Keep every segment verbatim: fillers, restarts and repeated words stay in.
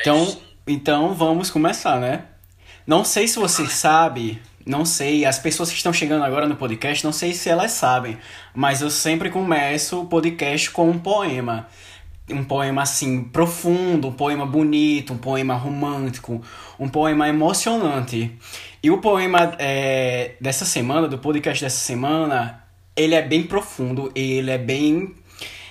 Então, então vamos começar, né? Não sei se você sabe, não sei, as pessoas que estão chegando agora no podcast, não sei se elas sabem, mas eu sempre começo o podcast com um poema. Um poema, assim, profundo, um poema bonito, um poema romântico, um poema emocionante. E o poema é, dessa semana, do podcast dessa semana, ele é bem profundo, ele é bem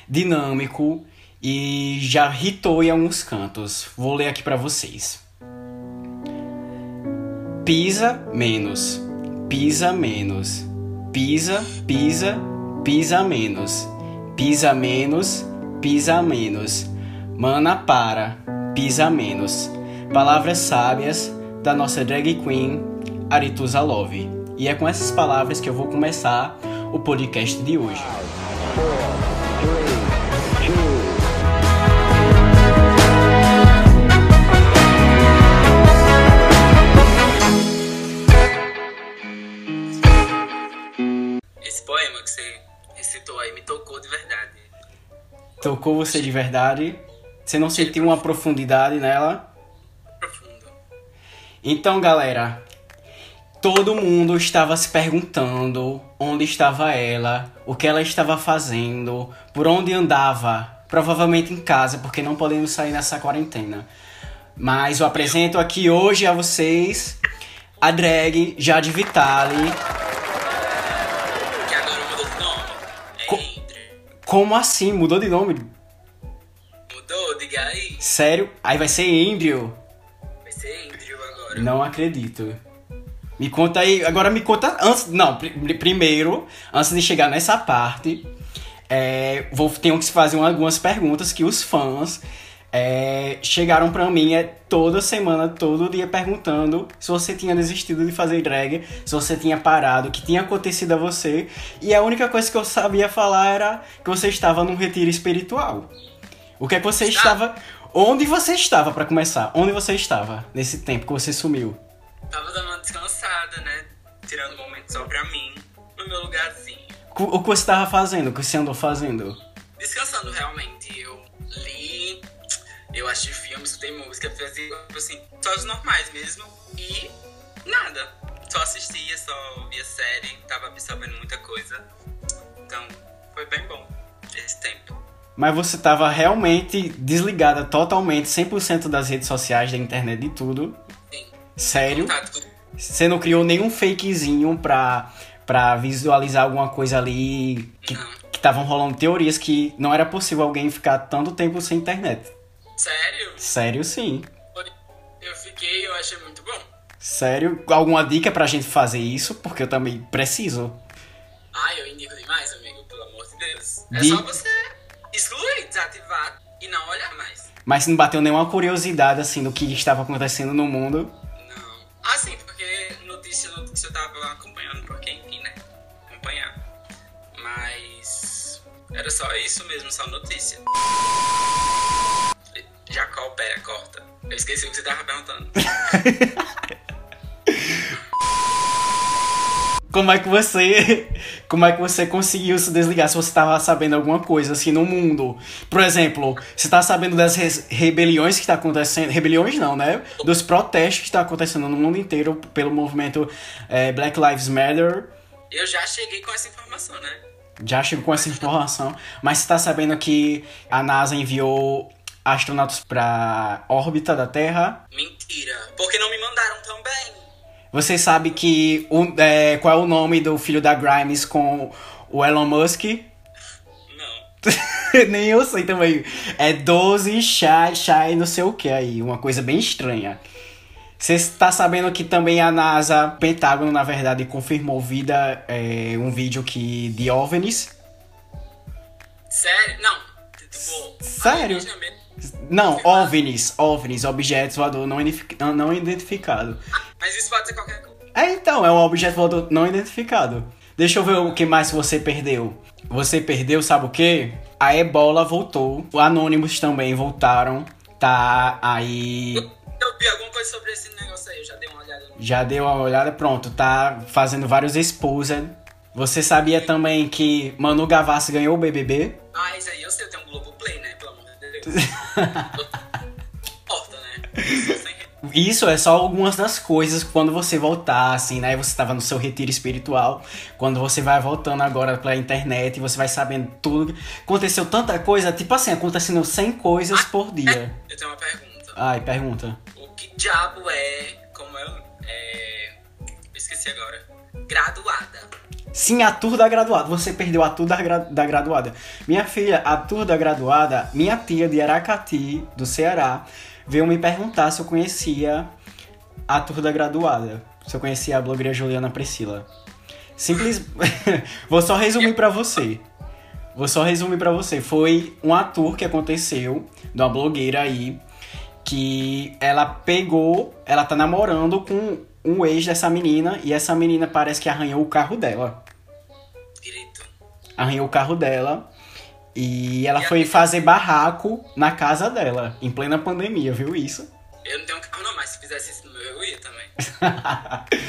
dinâmico e já hitou em alguns cantos. Vou ler aqui pra vocês. Pisa menos, pisa menos, pisa, pisa, pisa menos, pisa menos, pisa menos, mana para, pisa menos. Palavras sábias da nossa drag queen Arituza Love. E é com essas palavras que eu vou começar o podcast de hoje. Esse poema que você recitou aí me tocou de verdade. Tocou você de verdade? Você não sentiu uma profundidade nela? Profundo. Então, galera, todo mundo estava se perguntando onde estava ela, o que ela estava fazendo, por onde andava, provavelmente em casa, porque não podemos sair nessa quarentena. Mas eu apresento aqui hoje a vocês a drag Jade Vitale. Que agora mudou de nome. É... Como assim? Mudou de nome? Mudou, diga aí. Sério? Aí vai ser Andrew. Vai ser Andrew agora. Não acredito. Me conta aí, agora me conta antes, não, pr- primeiro, antes de chegar nessa parte, é, vou tenho que fazer algumas perguntas que os fãs é, chegaram pra mim é, toda semana, todo dia perguntando se você tinha desistido de fazer drag, se você tinha parado, o que tinha acontecido a você. E a única coisa que eu sabia falar era que você estava num retiro espiritual. O que é que você Está... estava... Onde você estava, pra começar? Onde você estava nesse tempo que você sumiu? Tava dando uma descansada, né? Tirando um momento só pra mim, no meu lugarzinho. O que você tava fazendo? O que você andou fazendo? Descansando, realmente. Eu li... Eu achei filme, escutei música, fazia assim, só os normais mesmo e nada. Só assistia, só via série, tava absorvendo muita coisa. Então, foi bem bom esse tempo. Mas você tava realmente desligada totalmente, cem por cento das redes sociais, da internet, de tudo? Sim. Sério? Você não criou nenhum fakezinho pra, pra visualizar alguma coisa ali que, que estavam rolando teorias que não era possível alguém ficar tanto tempo sem internet? Sério? Sério, sim. Eu fiquei, eu achei muito bom. Sério? Alguma dica pra gente fazer isso? Porque eu também preciso. Ah, eu indico demais, amigo, pelo amor de Deus. De... É só você excluir, desativar e não olhar mais. Mas você não bateu nenhuma curiosidade, assim, do que estava acontecendo no mundo? Não. Ah, sim, porque notícia do que eu tava acompanhando, porque, enfim, né? Acompanhar. Mas... Era só isso mesmo, só notícia. Jacó, pera, corta. Eu esqueci o que você tava perguntando. Como é que você... Como é que você conseguiu se desligar se você tava sabendo alguma coisa, assim, no mundo? Por exemplo, você tá sabendo das re- rebeliões que tá acontecendo... Rebeliões não, né? Dos protestos que tá acontecendo no mundo inteiro pelo movimento é, Black Lives Matter. Eu já cheguei com essa informação, né? Já chegou com essa informação. Mas você tá sabendo que a NASA enviou... astronautas pra órbita da Terra? Mentira. Porque não me mandaram também. Você sabe que o, é, qual é o nome do filho da Grimes com o Elon Musk? Não. Nem eu sei também. É doze, chai, chai, não sei o que aí. Uma coisa bem estranha. Você está sabendo que também a NASA, Pentágono, na verdade, confirmou vida, é, um vídeo que de OVNIs? Sério? Não. Tipo, sério? Não, OVNIs, OVNIs, objeto voador não, identific- não identificado. Ah, mas isso pode ser qualquer coisa. É, então, é um objeto voador não identificado. Deixa eu ver o que mais você perdeu. Você perdeu, sabe o quê? A Ebola voltou, o Anonymous também voltaram, tá aí... Eu vi alguma coisa sobre esse negócio aí, eu já dei uma olhada. Já deu uma olhada, pronto, tá fazendo vários exposed. Você sabia também que Manu Gavassi ganhou o B B B? Ah, isso aí eu sei, eu tenho um Globo Play, né? Porta, né? Isso é só algumas das coisas quando você voltar, assim, né? Você estava no seu retiro espiritual, quando você vai voltando agora pela internet, você vai sabendo tudo. Aconteceu tanta coisa, tipo assim, acontecendo cem coisas ah, por dia. É. Eu tenho uma pergunta. Ai, pergunta. O que diabo é, como eu, é... esqueci agora, graduada? Sim, a tour da graduada. Você perdeu a tour da, gra... da graduada. Minha filha, a tour da graduada, minha tia de Aracati, do Ceará, veio me perguntar se eu conhecia a tour da graduada. Se eu conhecia a blogueira Juliana Priscila. Simples... Vou só resumir pra você. Vou só resumir pra você. Foi um tour que aconteceu, de uma blogueira aí, que ela pegou... Ela tá namorando com um ex dessa menina, e essa menina parece que arranhou o carro dela. Direito. Arranhou o carro dela. E ela foi fazer barraco na casa dela, em plena pandemia, viu isso? Eu não tenho carro não, mas se fizesse isso no meu, eu ia também.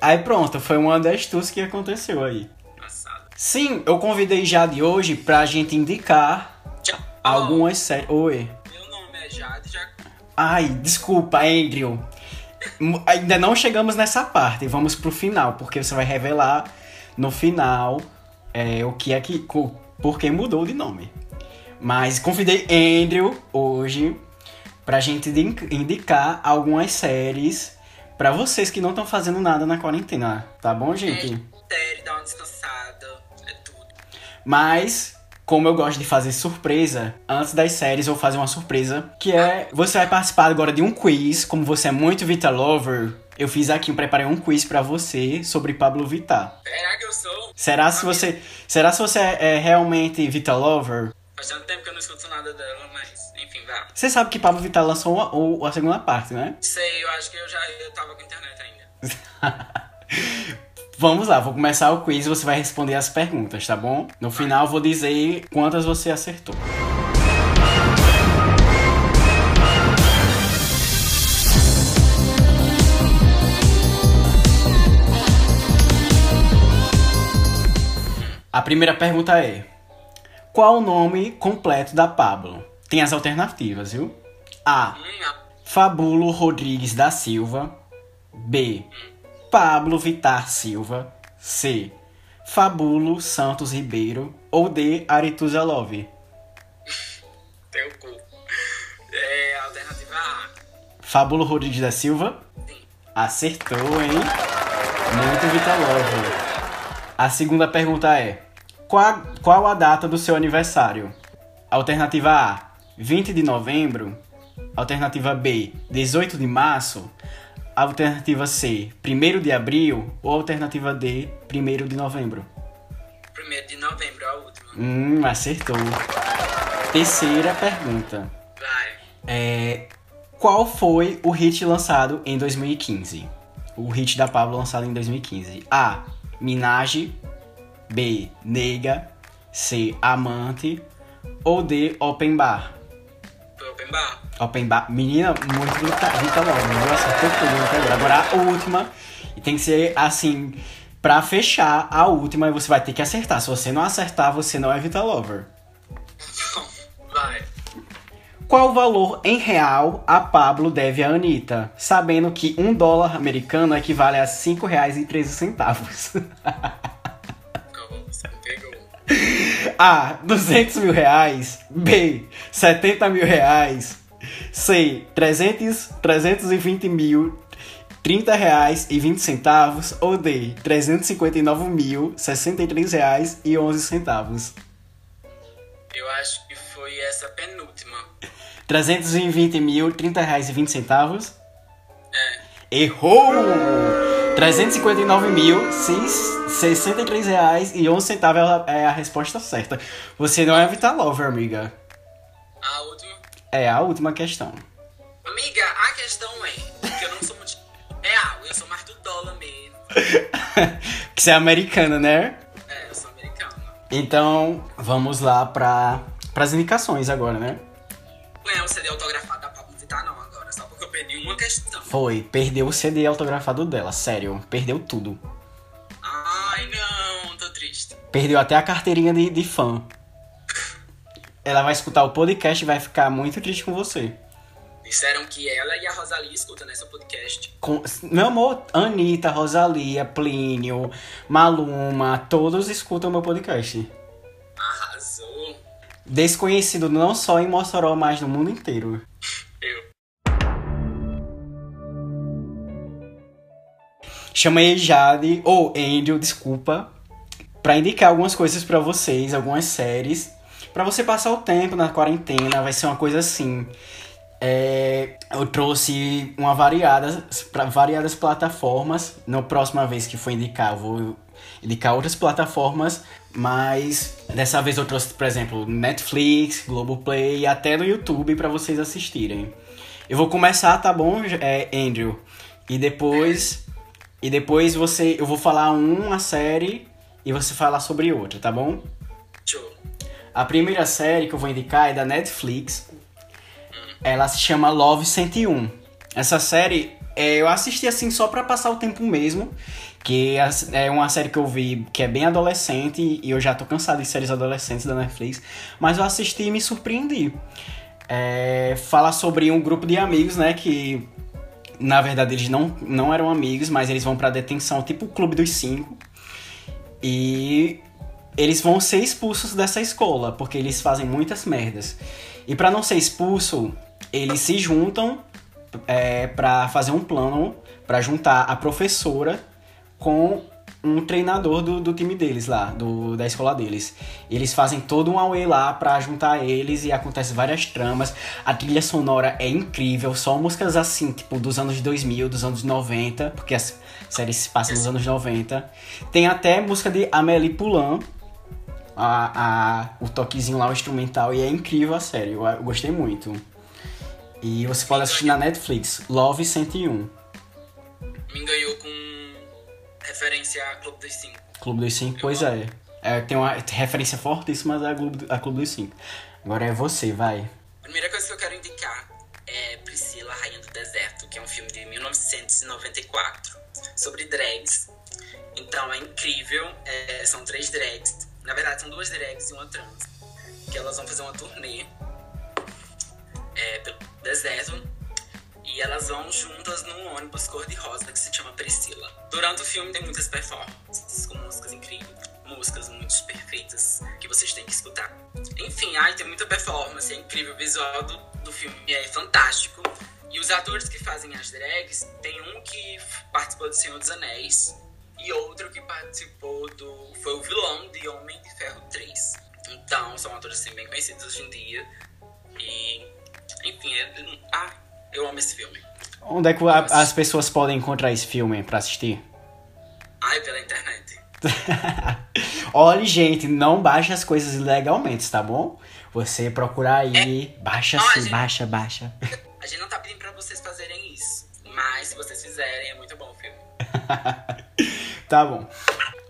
Aí pronto, foi uma das tuas que aconteceu aí. Passado. Sim, eu convidei Jade hoje pra gente indicar já... algumas séries... Oi? Meu nome é Jade, já... Ai, desculpa, Andrew. Ainda não chegamos nessa parte, vamos pro final, porque você vai revelar no final é, o que é que... porque mudou de nome. Mas convidei Andrew hoje pra gente indicar algumas séries pra vocês que não estão fazendo nada na quarentena. Tá bom, gente? É, série, dá uma descansada, é tudo. Mas, como eu gosto de fazer surpresa, antes das séries eu vou fazer uma surpresa, que é, você vai participar agora de um quiz. Como você é muito Vittar Lover, eu fiz aqui, eu preparei um quiz pra você sobre Pabllo Vittar. Será que eu sou? Será se você, será se você é, é realmente Vittar Lover? Faz tanto tempo que eu não escuto nada dela, mas enfim, vá. Você sabe que Pabllo Vittar lançou uma, ou, a segunda parte, né? Sei, eu acho que eu já eu tava com internet ainda. Vamos lá, vou começar o quiz e você vai responder as perguntas, tá bom? No final eu vou dizer quantas você acertou. A primeira pergunta é: qual o nome completo da Pabllo? Tem as alternativas, viu? A. Fabulo Rodrigues da Silva. B. Pabllo Vittar Silva. C. Fabulo Santos Ribeiro. Ou D. Arituza Love. Teu cu. É, alternativa A. Fabulo Rodrigues da Silva? Sim. Acertou, hein? Muito Vittar Love. A segunda pergunta é: qual, qual a data do seu aniversário? Alternativa A, vinte de novembro. Alternativa B, dezoito de março. Alternativa C, primeiro de abril. Ou alternativa D, primeiro de novembro. primeiro de novembro, a última. Hum, acertou. Terceira pergunta. Vai. É, qual foi o hit lançado em dois mil e quinze? O hit da Pabllo lançado em dois mil e quinze. A, Minaj. B, Nega. C, Amante. Ou D, Open Bar. Open Bar. Open Bar. Menina, muito Vittar Love. Nossa, tô tudo até agora. Agora a última. E tem que ser assim, pra fechar a última, e você vai ter que acertar. Se você não acertar, você não é Vittar Lover. Vai. Qual valor em real a Pabllo deve a Anitta? Sabendo que um dólar americano equivale a cinco reais e treze centavos. A. duzentos mil reais. B. setenta mil reais. C. trezentos, trezentos e vinte mil. trinta reais e vinte centavos. Ou D. trezentos e cinquenta e nove mil. sessenta e três reais e onze centavos. Eu acho que foi essa penúltima. trezentos e vinte mil, trinta reais e vinte centavos? É. Errou! trezentos e cinquenta e nove mil, sessenta e três reais e onze centavos é a resposta certa. Você não é Vittar Lover, amiga. A última? É, a última questão. Amiga, a questão é que eu não sou muito real, eu sou mais do dólar mesmo. Que você é americana, né? É, eu sou americana. Então, vamos lá pra, pras indicações agora, né? Não é o C D autografado da Pabllo Vittar não agora, só porque eu perdi uma questão. Foi, perdeu o C D autografado dela, sério, perdeu tudo. Ai não, tô triste. Perdeu até a carteirinha de, de fã. Ela vai escutar o podcast e vai ficar muito triste com você. Disseram que ela e a Rosalía escutam nessa podcast. Com, meu amor, Anitta, Rosalía, Plínio, Maluma, todos escutam meu podcast. Arrasou. Desconhecido não só em Mossoró, mas no mundo inteiro. Eu. Chamei Jade, ou Angel, desculpa, pra indicar algumas coisas pra vocês, algumas séries. Pra você passar o tempo na quarentena, vai ser uma coisa assim... É, eu trouxe uma variada, pra variadas plataformas. Na próxima vez que for indicar, eu vou indicar outras plataformas. Mas dessa vez eu trouxe, por exemplo, Netflix, Globo Play e até no YouTube para vocês assistirem. Eu vou começar, tá bom, é, Andrew? E depois, e depois você, eu vou falar uma série e você falar sobre outra, tá bom? A primeira série que eu vou indicar é da Netflix. Ela se chama Love cento e um. Essa série é, eu assisti assim só pra passar o tempo mesmo. Que é uma série que eu vi que é bem adolescente. E eu já tô cansado de séries adolescentes da Netflix. Mas eu assisti e me surpreendi. É, fala sobre um grupo de amigos, né? Que na verdade eles não, não eram amigos, mas eles vão pra detenção, tipo o Clube dos Cinco. E eles vão ser expulsos dessa escola, porque eles fazem muitas merdas. E pra não ser expulso... Eles se juntam é, para fazer um plano para juntar a professora com um treinador do, do time deles lá, do, da escola deles. Eles fazem todo um auê lá pra juntar eles e acontecem várias tramas. A trilha sonora é incrível, só músicas assim, tipo, dos anos dois mil, dos anos noventa, porque a série se passa nos anos noventa. Tem até música de Amélie Poulain, a, a, o toquezinho lá, o instrumental, e é incrível a série, eu, eu gostei muito. E você pode assistir na Netflix, Love cento e um. Me enganhou com referência a Clube dos Cinco. Clube dos Cinco, pois é. é. Tem uma referência fortíssima a Clube, a Clube dos Cinco. Agora é você, vai. A primeira coisa que eu quero indicar é Priscila, Rainha do Deserto, que é um filme de mil novecentos e noventa e quatro, sobre drags. Então é incrível, é, são três drags. Na verdade, são duas drags e uma trans. Que elas vão fazer uma turnê. É, pelo deserto, e elas vão juntas num ônibus cor-de-rosa que se chama Priscila. Durante o filme tem muitas performances com músicas incríveis, músicas muito perfeitas que vocês têm que escutar. Enfim, ai, tem muita performance, é incrível, o visual do, do filme é fantástico. E os atores que fazem as drags, tem um que participou do Senhor dos Anéis e outro que participou do... foi o vilão de Homem de Ferro três. Então, são atores assim, bem conhecidos hoje em dia. E... enfim, eu, ah, eu amo esse filme. Onde é que a, as pessoas podem encontrar esse filme pra assistir? Ai, pela internet. Olha, gente, não baixa as coisas ilegalmente, tá bom? Você procurar aí, é. baixa não, sim, gente, baixa, baixa. A gente não tá pedindo pra vocês fazerem isso, mas se vocês fizerem, é muito bom o filme. Tá bom.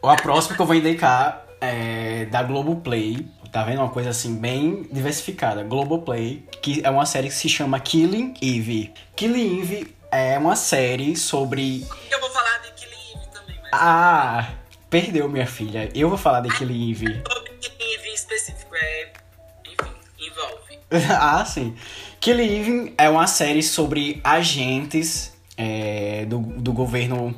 A próxima que eu vou indicar é da Globoplay. Tá vendo? Uma coisa assim bem diversificada. Globo Play, que é uma série que se chama Killing Eve. Killing Eve é uma série sobre... Eu vou falar de Killing Eve também, mas... Ah, perdeu, minha filha. Eu vou falar de Killing Eve. Killing Eve em específico é... Enfim, envolve. Ah, sim. Killing Eve é uma série sobre agentes é, do, do governo...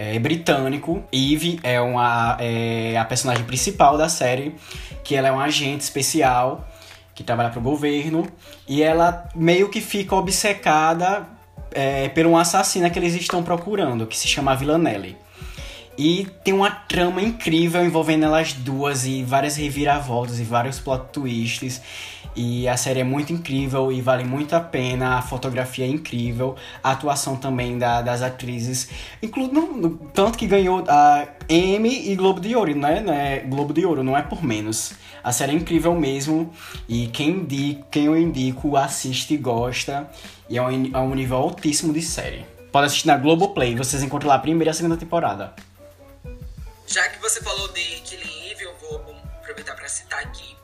É britânico. Eve é, uma, é a personagem principal da série, que ela é um agente especial que trabalha pro governo, e ela meio que fica obcecada é, por um assassino que eles estão procurando, que se chama Villanelle. E tem uma trama incrível envolvendo elas duas, e várias reviravoltas e vários plot twists. E a série é muito incrível e vale muito a pena. A fotografia é incrível. A atuação também da, das atrizes. Inclu- no, no, tanto que ganhou a Emmy e Globo de Ouro, né? né? Globo de Ouro, não é por menos. A série é incrível mesmo. E quem, indico, quem eu indico, assiste e gosta. E é um, é um nível altíssimo de série. Pode assistir na Globoplay. Vocês encontram lá a primeira e a segunda temporada. Já que você falou de Killing Eve, eu vou aproveitar para citar aqui.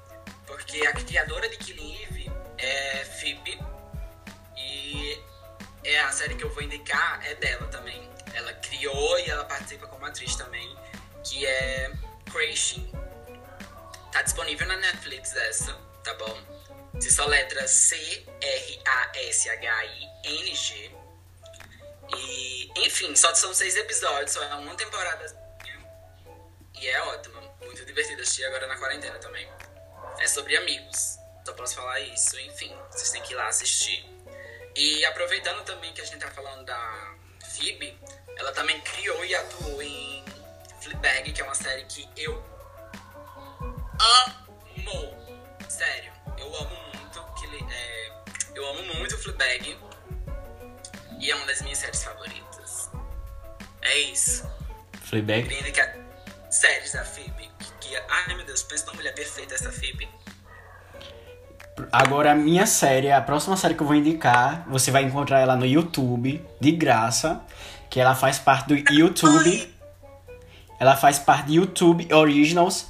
Porque a criadora de Killing Eve é Phoebe, e é a série que eu vou indicar é dela também. Ela criou e ela participa como atriz também, que é Crashing. Tá disponível na Netflix essa, tá bom? Se só letra C R A S S H I N G. E, enfim, só são seis episódios, só é uma temporada. E é ótimo, muito divertido assistir agora na quarentena também. É sobre amigos, só posso falar isso, enfim, vocês têm que ir lá assistir. E aproveitando também que a gente tá falando da Phoebe, ela também criou e atuou em Flipg, que é uma série que eu amo. Sério, eu amo muito, que, é, eu amo muito Flipg e é uma das minhas séries favoritas. É isso. Flipg? Séries da Phoebe. Que, ai meu Deus, pensa numa mulher perfeita essa Phoebe. Agora a minha série, a próxima série que eu vou indicar, você vai encontrar ela no YouTube, de graça, que ela faz parte do YouTube. Ela faz parte do YouTube Originals,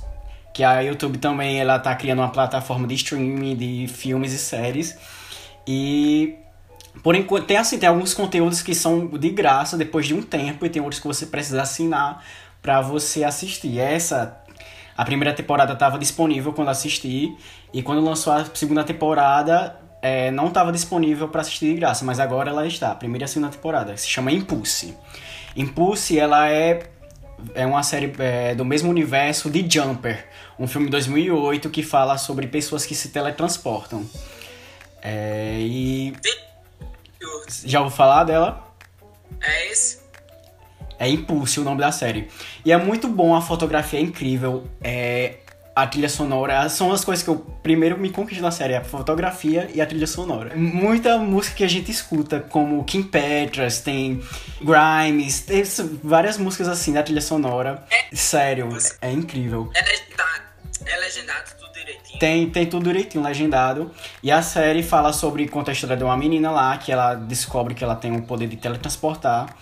que a YouTube também, ela tá criando uma plataforma de streaming de filmes e séries. E por enquanto tem assim, tem alguns conteúdos que são de graça depois de um tempo e tem outros que você precisa assinar pra você assistir. Essa, a primeira temporada estava disponível quando assisti, e quando lançou a segunda temporada, é, não estava disponível para assistir de graça, mas agora ela está, a primeira e a segunda temporada, se chama Impulse. Impulse, ela é, é uma série é, do mesmo universo de Jumper, um filme de dois mil e oito que fala sobre pessoas que se teletransportam. É, e... Já ouviu falar dela? É isso. É Impulse o nome da série. E é muito bom, a fotografia é incrível, é, a trilha sonora. São as coisas que eu primeiro me conquisto na série, a fotografia e a trilha sonora. Muita música que a gente escuta, como Kim Petras, tem Grimes, tem várias músicas assim da trilha sonora. É. Sério, você... é incrível. É legendado, é legendado tudo direitinho. Tem, tem tudo direitinho, legendado. E a série fala sobre, conta a história de uma menina lá, que ela descobre que ela tem o poder de teletransportar.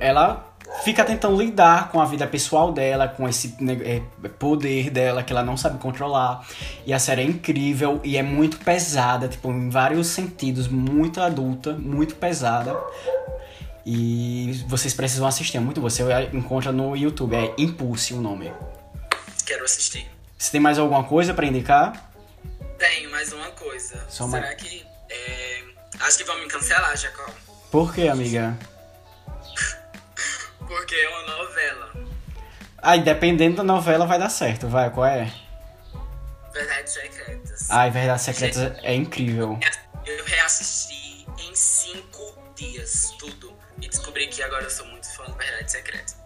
Ela... fica tentando lidar com a vida pessoal dela, com esse poder dela que ela não sabe controlar. E a série é incrível e é muito pesada, tipo, em vários sentidos, muito adulta, muito pesada. E vocês precisam assistir, é muito bom. Você encontra no YouTube, é Impulse o nome. Quero assistir. Você tem mais alguma coisa pra indicar? Tenho mais uma coisa. Só Será uma... que... É... Acho que vão me cancelar, Jacob. Por que, amiga? Porque é uma novela. Ai, dependendo da novela vai dar certo, vai, qual é? Verdades Secretas. Ai, Verdades Secretas Gente, é incrível. Eu reassisti em cinco dias tudo e descobri que agora eu sou muito fã de Verdades Secretas.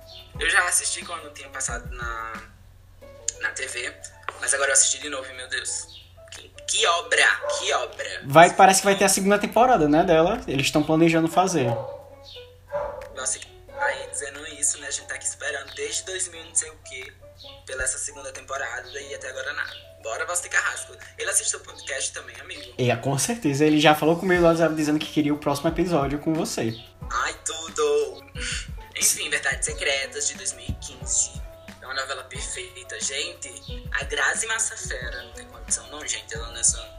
Eu já assisti quando tinha passado na, na T V, mas agora eu assisti de novo e meu Deus, que, que obra, que obra. Vai, parece que vai ter a segunda temporada, né, dela, eles estão planejando fazer. Nossa, que... Aí, dizendo isso, né, a gente tá aqui esperando desde dois mil não sei o que, pela essa segunda temporada, e até agora nada. Bora, Valsy Carrasco. Ele assistiu o podcast também, amigo? É, com certeza. Ele já falou comigo lá, dizendo que queria o próximo episódio com você. Ai, tudo! Enfim, Verdades Secretas, de dois mil e quinze. É uma novela perfeita, gente. A Grazi Massafera não tem condição não, gente. Ela nessa,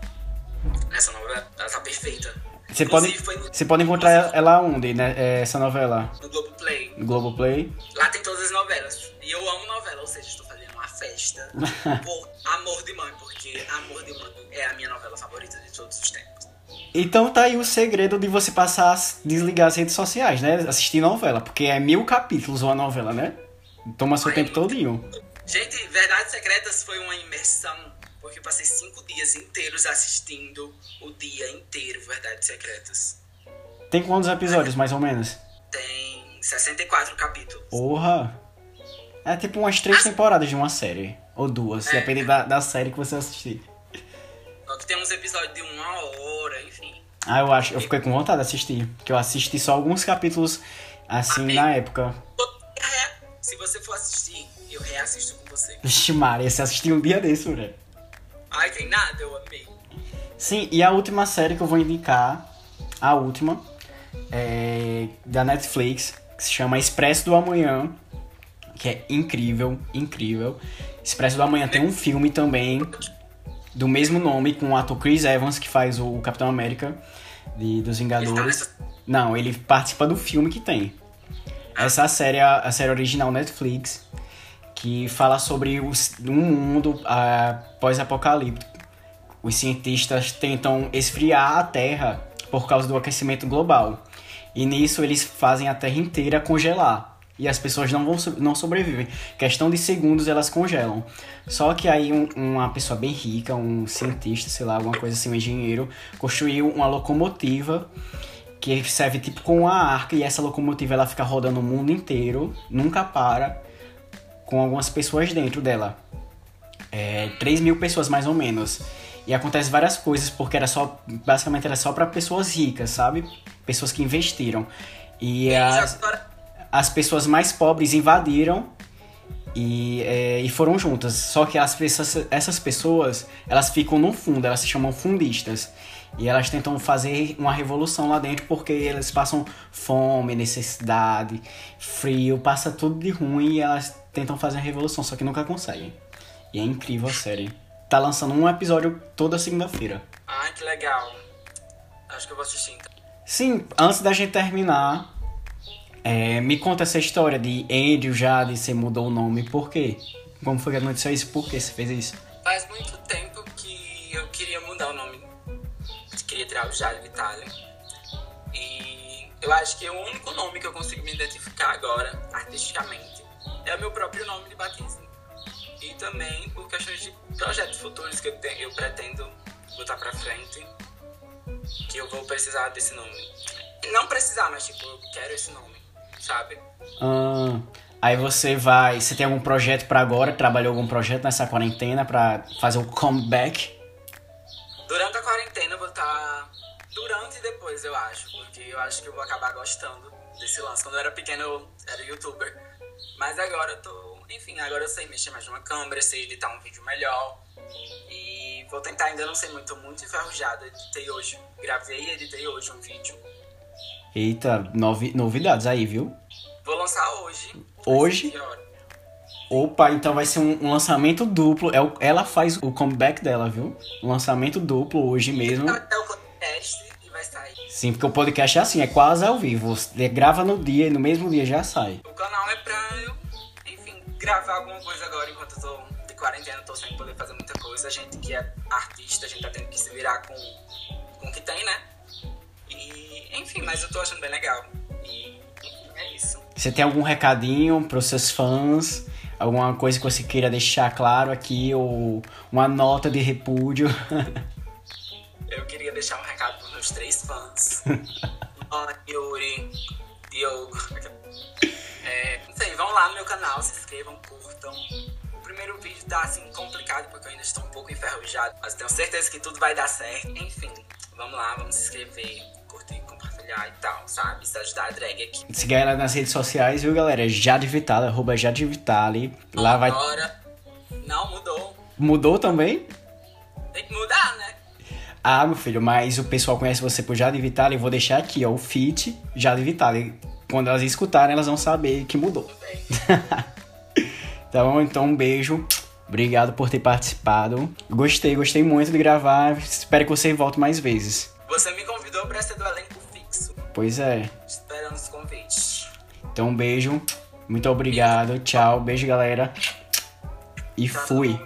nessa novela, ela tá perfeita. Você pode, no... pode encontrar ela, ela onde, né? Essa novela? No Globo Play. No Globo Play. Lá tem todas as novelas. E eu amo novela, ou seja, estou fazendo uma festa por Amor de Mãe, porque Amor de Mãe é a minha novela favorita de todos os tempos. Então tá aí o segredo de você passar a desligar as redes sociais, né? Assistir novela, porque é mil capítulos uma novela, né? Toma seu Ai, tempo todinho. Gente, Verdades Secretas foi uma imersão. Porque eu passei cinco dias inteiros assistindo o dia inteiro Verdades Secretas. Tem quantos episódios, mais ou menos? Tem sessenta e quatro capítulos. Porra! É tipo umas três ah. temporadas de uma série. Ou duas, é. depende da, da série que você assistir. Só que tem uns episódios de uma hora, enfim. Ah, eu acho. Eu fiquei com vontade de assistir. Porque eu assisti só alguns capítulos, assim, Amigo. na época. Se você for assistir, eu reassisto com você. Vixe, Maria, você assistiu um dia desse, mulher. Ai, tem nada, eu amei. Sim, e a última série que eu vou indicar, a última, é da Netflix, que se chama Expresso do Amanhã, que é incrível, incrível. Expresso do Amanhã tem um filme também, do mesmo nome, com o ator Chris Evans, que faz o Capitão América, de, dos Vingadores. Não, ele participa do filme que tem. Essa série é a série original Netflix, que fala sobre os, um mundo uh, pós-apocalíptico. Os cientistas tentam esfriar a Terra por causa do aquecimento global. E nisso eles fazem a Terra inteira congelar. E as pessoas não, vão, não sobrevivem. Questão de segundos, elas congelam. Só que aí um, uma pessoa bem rica, um cientista, sei lá, alguma coisa assim, um engenheiro, construiu uma locomotiva que serve tipo com uma arca. E essa locomotiva, ela fica rodando o mundo inteiro, nunca para, com algumas pessoas dentro dela. É, três mil pessoas, mais ou menos. E acontece várias coisas, porque era só... Basicamente, era só pra pessoas ricas, sabe? Pessoas que investiram. E as... As pessoas mais pobres invadiram e, é, e foram juntas. Só que as, essas, essas pessoas, elas ficam no fundo, elas se chamam fundistas. E elas tentam fazer uma revolução lá dentro, porque elas passam fome, necessidade, frio, passa tudo de ruim e elas tentam fazer a revolução, só que nunca conseguem. E é incrível a série. Tá lançando um episódio toda segunda-feira. Ah, que legal. Acho que eu vou assistir então. Sim, antes da gente terminar... É, me conta essa história de Andrew Jade, você mudou o nome, por quê? Como foi que aconteceu isso? Por que você fez isso? Faz muito tempo que eu queria mudar o nome. Eu queria tirar o Jade Vitale. E eu acho que o único nome que eu consigo me identificar agora, artisticamente, é o meu próprio nome de batismo. E também por questões de projetos futuros que eu, tenho, eu pretendo botar pra frente, que eu vou precisar desse nome. Não precisar, mas tipo, eu quero esse nome. Sabe? Ah, aí você vai... Você tem algum projeto pra agora? Trabalhou algum projeto nessa quarentena pra fazer o um comeback? Durante a quarentena eu vou estar... Durante e depois, eu acho. Porque eu acho que eu vou acabar gostando desse lance. Quando eu era pequeno, eu era youtuber. Mas agora eu tô... Enfim, agora eu sei mexer mais numa câmera, sei editar um vídeo melhor. E vou tentar, ainda não sei muito, muito enferrujado. Editei hoje. Gravei e editei hoje um vídeo. Eita, novi- novidades aí, viu? Vou lançar hoje. Hoje? Opa, então vai ser um, um lançamento duplo. É o, ela faz o comeback dela, viu? Um lançamento duplo hoje mesmo. É o podcast e vai sair. Sim, porque o podcast é assim, é quase ao vivo. Você grava no dia e no mesmo dia já sai. O canal é pra eu, enfim, gravar alguma coisa agora enquanto eu tô de quarentena, tô sem poder fazer muita coisa. A gente que é artista, a gente tá tendo que se virar com, com o que tem, né? E, enfim, mas eu tô achando bem legal. E, enfim, é isso. Você tem algum recadinho pros seus fãs? Alguma coisa que você queira deixar claro aqui? Ou uma nota de repúdio? Eu queria deixar um recado pros meus três fãs. Ana, Yuri, Diogo. É, não sei, vão lá no meu canal, se inscrevam, curtam. O primeiro vídeo tá, assim, complicado, porque eu ainda estou um pouco enferrujado. Mas tenho certeza que tudo vai dar certo. Enfim, vamos lá, vamos se inscrever. E tal, sabe? Se ajudar a drag aqui. Siga ela nas redes sociais, viu, galera? Jade Vitale, arroba Jade Vitale. Lá vai... Agora... Não, mudou. Mudou também? Tem que mudar, né? Ah, meu filho, mas o pessoal conhece você por Jade Vitale. Eu vou deixar aqui, ó, o feat Jade Vitale. Quando elas escutarem, elas vão saber que mudou. Tudo bem. Tá bom? Então, um beijo. Obrigado por ter participado. Gostei, gostei muito de gravar. Espero que você volte mais vezes. Você me convidou pra ser do elenco. Pois é. Esperamos o convite. Então, um beijo. Muito obrigado. Tchau. Beijo, galera. E fui.